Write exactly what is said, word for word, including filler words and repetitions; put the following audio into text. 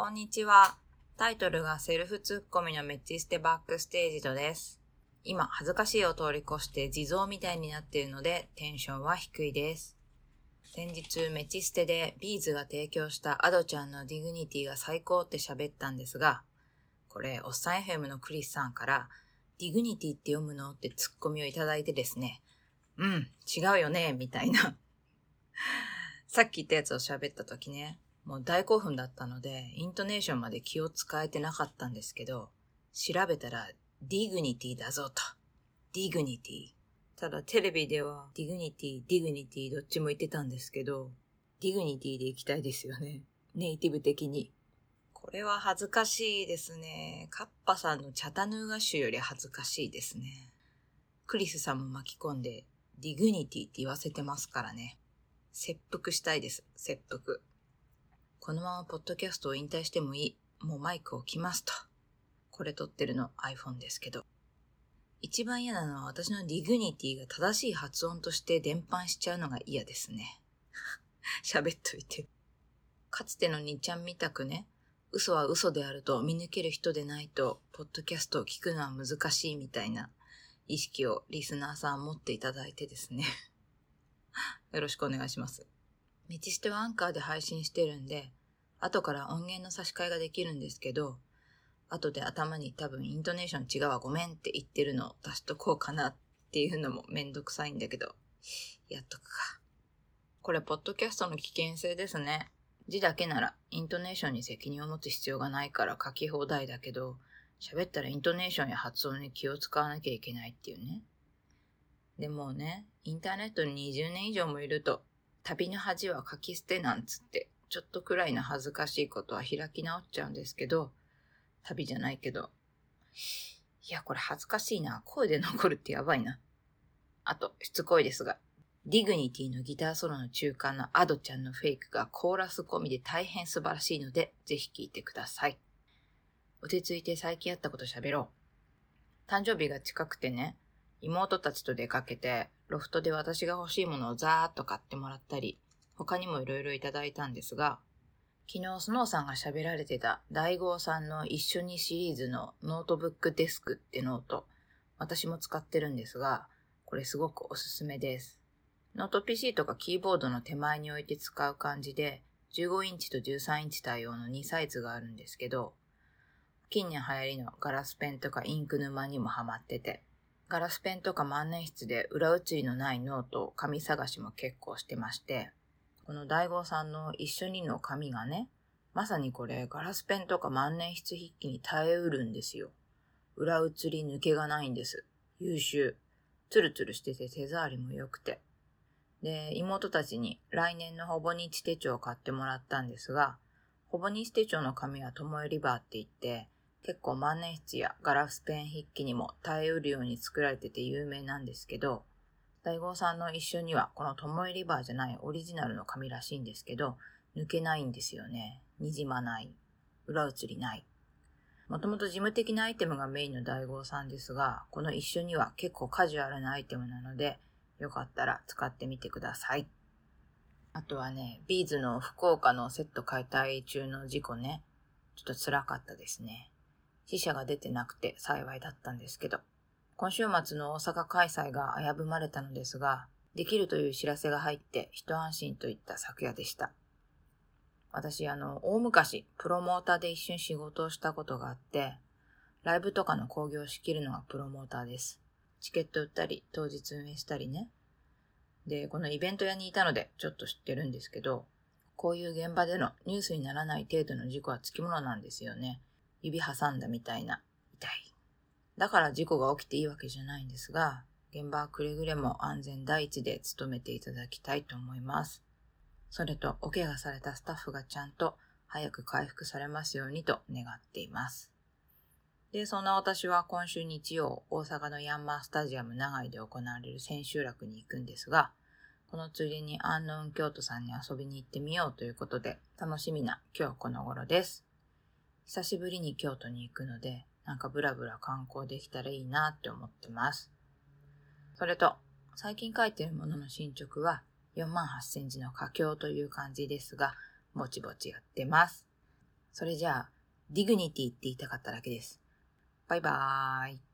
こんにちは。タイトルがセルフツッコミのメッチステバックステージドです。今、恥ずかしいを通り越して地蔵みたいになっているので、テンションは低いです。先日、メチステでビーズが提供したアドちゃんのディグニティが最高って喋ったんですが、これ、おっさん エフエム のクリスさんから、ディグニティって読むのってツッコミをいただいてですね、うん、違うよね、みたいな。さっき言ったやつを喋った時ね、もう大興奮だったので、イントネーションまで気を使えてなかったんですけど、調べたら、ディグニティだぞと。ディグニティ。ただテレビでは、ディグニティ、ディグニティ、どっちも言ってたんですけど、ディグニティで行きたいですよね。ネイティブ的に。これは恥ずかしいですね。カッパさんのチャタヌーガ州より恥ずかしいですね。クリスさんも巻き込んで、ディグニティって言わせてますからね。切腹したいです。切腹。このままポッドキャストを引退してもいい。もうマイク置きますと。これ撮ってるの iPhone ですけど。一番嫌なのは私のディグニティが正しい発音として伝播しちゃうのが嫌ですね。喋っといて。かつてのにちゃんみたくね、嘘は嘘であると見抜ける人でないと、ポッドキャストを聞くのは難しいみたいな意識をリスナーさん持っていただいてですね。よろしくお願いします。メチステはアンカーで配信してるんで、後から音源の差し替えができるんですけど、後で頭に多分イントネーション違うわごめんって言ってるのを出しとこうかなっていうのもめんどくさいんだけど、やっとくか。これポッドキャストの危険性ですね。字だけならイントネーションに責任を持つ必要がないから書き放題だけど、喋ったらイントネーションや発音に気を使わなきゃいけないっていうね。でもね、インターネットににじゅうねん以上もいると、旅の恥は書き捨てなんつって、ちょっとくらいの恥ずかしいことは開き直っちゃうんですけど、旅じゃないけど。いや、これ恥ずかしいな。声で残るってやばいな。あと、しつこいですが、ディグニティのギターソロの中間のアドちゃんのフェイクがコーラス込みで大変素晴らしいので、ぜひ聴いてください。落ち着いて最近あったこと喋ろう。誕生日が近くてね、妹たちと出かけて、ロフトで私が欲しいものをざーっと買ってもらったり、他にもいろいろいただいたんですが、昨日、スノーさんが喋られてた大豪さんの一緒にシリーズのノートブックデスクってノート、私も使ってるんですが、これすごくおすすめです。ノート ピーシー とかキーボードの手前に置いて使う感じで、じゅうごインチとじゅうさんインチ対応のにサイズがあるんですけど、近年流行りのガラスペンとかインク沼にもハマってて、ガラスペンとか万年筆で裏写りのないノート、紙探しも結構してまして、この大豪さんの一緒にの紙がね、まさにこれガラスペンとか万年筆筆記に耐えうるんですよ。裏写り抜けがないんです。優秀。ツルツルしてて手触りも良くて。で、妹たちに来年のほぼ日手帳を買ってもらったんですが、ほぼ日手帳の紙はともえリバーって言って、結構万年筆やガラスペン筆記にも耐えうるように作られてて有名なんですけど、大豪さんの一緒にはこのトモエリバーじゃないオリジナルの紙らしいんですけど、抜けないんですよね。にじまない。裏写りない。もともと事務的なアイテムがメインの大豪さんですが、この一緒には結構カジュアルなアイテムなので、よかったら使ってみてください。あとはね、ビーズの福岡のセット解体中の事故ね、ちょっと辛かったですね。死者が出てなくて幸いだったんですけど、今週末の大阪開催が危ぶまれたのですが、できるという知らせが入って一安心といった昨夜でした。私、あの、大昔、プロモーターで一瞬仕事をしたことがあって、ライブとかの興行を仕切るのがプロモーターです。チケット売ったり、当日運営したりね。で、このイベント屋にいたのでちょっと知ってるんですけど、こういう現場でのニュースにならない程度の事故はつきものなんですよね。指挟んだみたいな、痛い。だから事故が起きていいわけじゃないんですが、現場はくれぐれも安全第一で努めていただきたいと思います。それと、お怪我されたスタッフがちゃんと早く回復されますようにと願っています。で、そんな私は今週日曜、大阪のヤンマースタジアム長居で行われる千秋楽に行くんですが、このついでにアンノーン京都さんに遊びに行ってみようということで、楽しみな今日この頃です。久しぶりに京都に行くので、なんかブラブラ観光できたらいいなって思ってます。それと、最近書いてるものの進捗は よんまんはっせんじの佳境という感じですが、ぼちぼちやってます。それじゃあ、ディグニティって言いたかっただけです。バイバーイ。